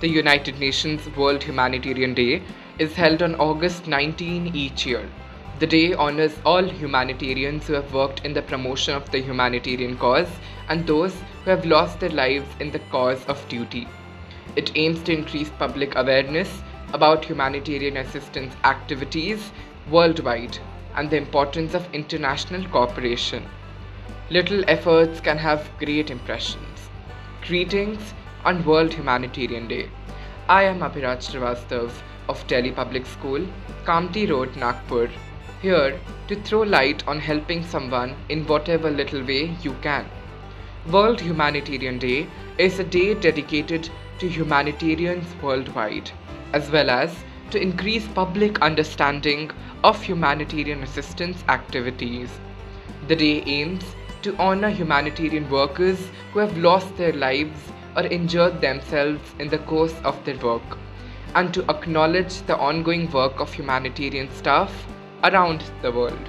the United Nations World Humanitarian Day is held on August 19 each year. The day honors all humanitarians who have worked in the promotion of the humanitarian cause and those who have lost their lives in the cause of duty. It aims to increase public awareness about humanitarian assistance activities worldwide and the importance of international cooperation. Little efforts can have great impressions. Greetings on World Humanitarian Day. I am Abhiraj Shrivastava of Delhi Public School, Kamti Road, Nagpur, here to throw light on helping someone in whatever little way you can. World Humanitarian Day is a day dedicated to humanitarians worldwide, as well as to increase public understanding of humanitarian assistance activities. The day aims to honor humanitarian workers who have lost their lives or injured themselves in the course of their work, and to acknowledge the ongoing work of humanitarian staff around the world.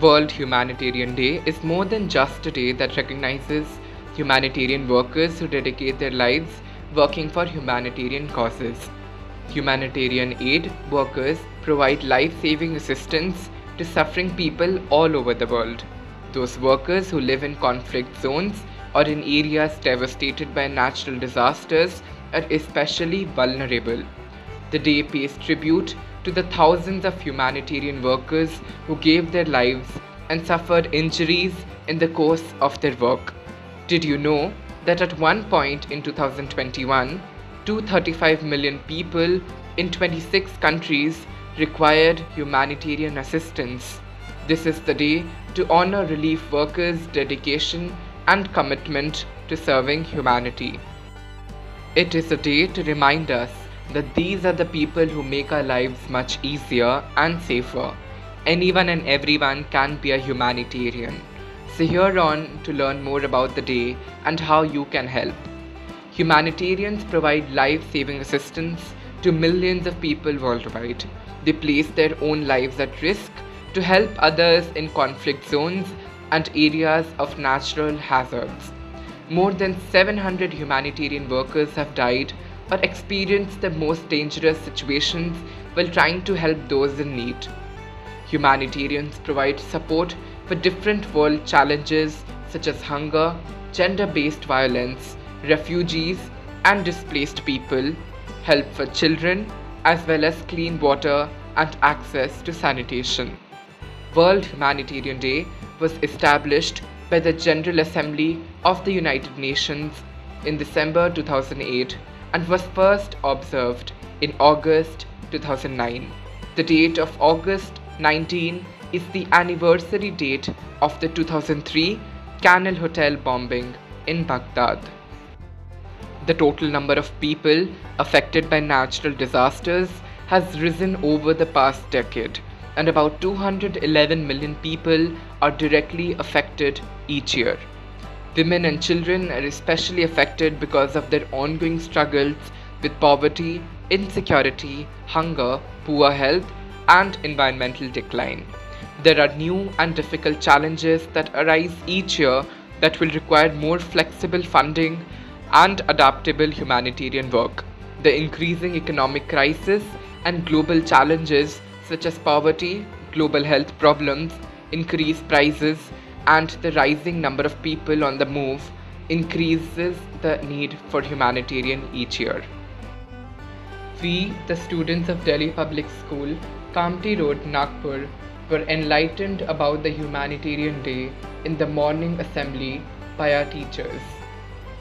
World Humanitarian Day is more than just a day that recognizes humanitarian workers who dedicate their lives working for humanitarian causes. Humanitarian aid workers provide life-saving assistance to suffering people all over the world. Those workers who live in conflict zones or in areas devastated by natural disasters are especially vulnerable. The day pays tribute to the thousands of humanitarian workers who gave their lives and suffered injuries in the course of their work. Did you know that at one point in 2021, 235 million people in 26 countries required humanitarian assistance? This is the day to honor relief workers' dedication and commitment to serving humanity. It is a day to remind us that these are the people who make our lives much easier and safer. Anyone and everyone can be a humanitarian. So here on to learn more about the day and how you can help. Humanitarians provide life-saving assistance to millions of people worldwide. They place their own lives at risk to help others in conflict zones and areas of natural hazards. More than 700 humanitarian workers have died or experienced the most dangerous situations while trying to help those in need. Humanitarians provide support for different world challenges such as hunger, gender-based violence, refugees and displaced people, help for children, as well as clean water and access to sanitation. World Humanitarian Day was established by the General Assembly of the United Nations in December 2008 and was first observed in August 2009. The date of August 19 is the anniversary date of the 2003 Canal Hotel bombing in Baghdad. The total number of people affected by natural disasters has risen over the past decade, and about 211 million people are directly affected each year. Women and children are especially affected because of their ongoing struggles with poverty, insecurity, hunger, poor health, and environmental decline. There are new and difficult challenges that arise each year that will require more flexible funding and adaptable humanitarian work. The increasing economic crisis and global challenges such as poverty, global health problems, increased prices, and the rising number of people on the move increases the need for humanitarian each year. We, the students of Delhi Public School, Kamti Road, Nagpur, were enlightened about the Humanitarian Day in the morning assembly by our teachers.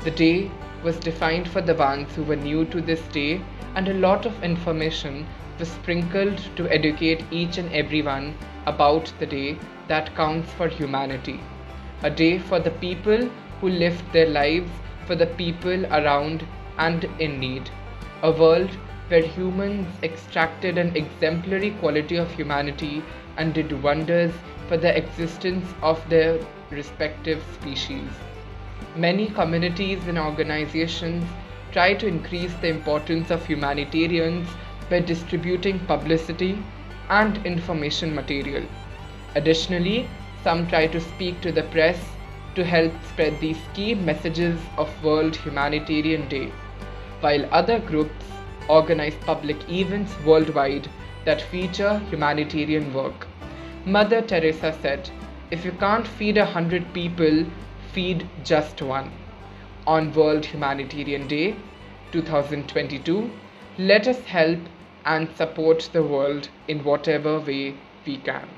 The day was defined for the ones who were new to this day, and a lot of information was sprinkled to educate each and everyone about the day that counts for humanity. A day for the people who lived their lives for the people around and in need. A world where humans extracted an exemplary quality of humanity and did wonders for the existence of their respective species. Many communities and organizations try to increase the importance of humanitarians by distributing publicity and information material. Additionally, some try to speak to the press to help spread these key messages of World Humanitarian Day. while other groups organize public events worldwide that feature humanitarian work. Mother Teresa said, "If you can't feed 100 people, feed just one." On World Humanitarian Day 2022, let us help and support the world in whatever way we can.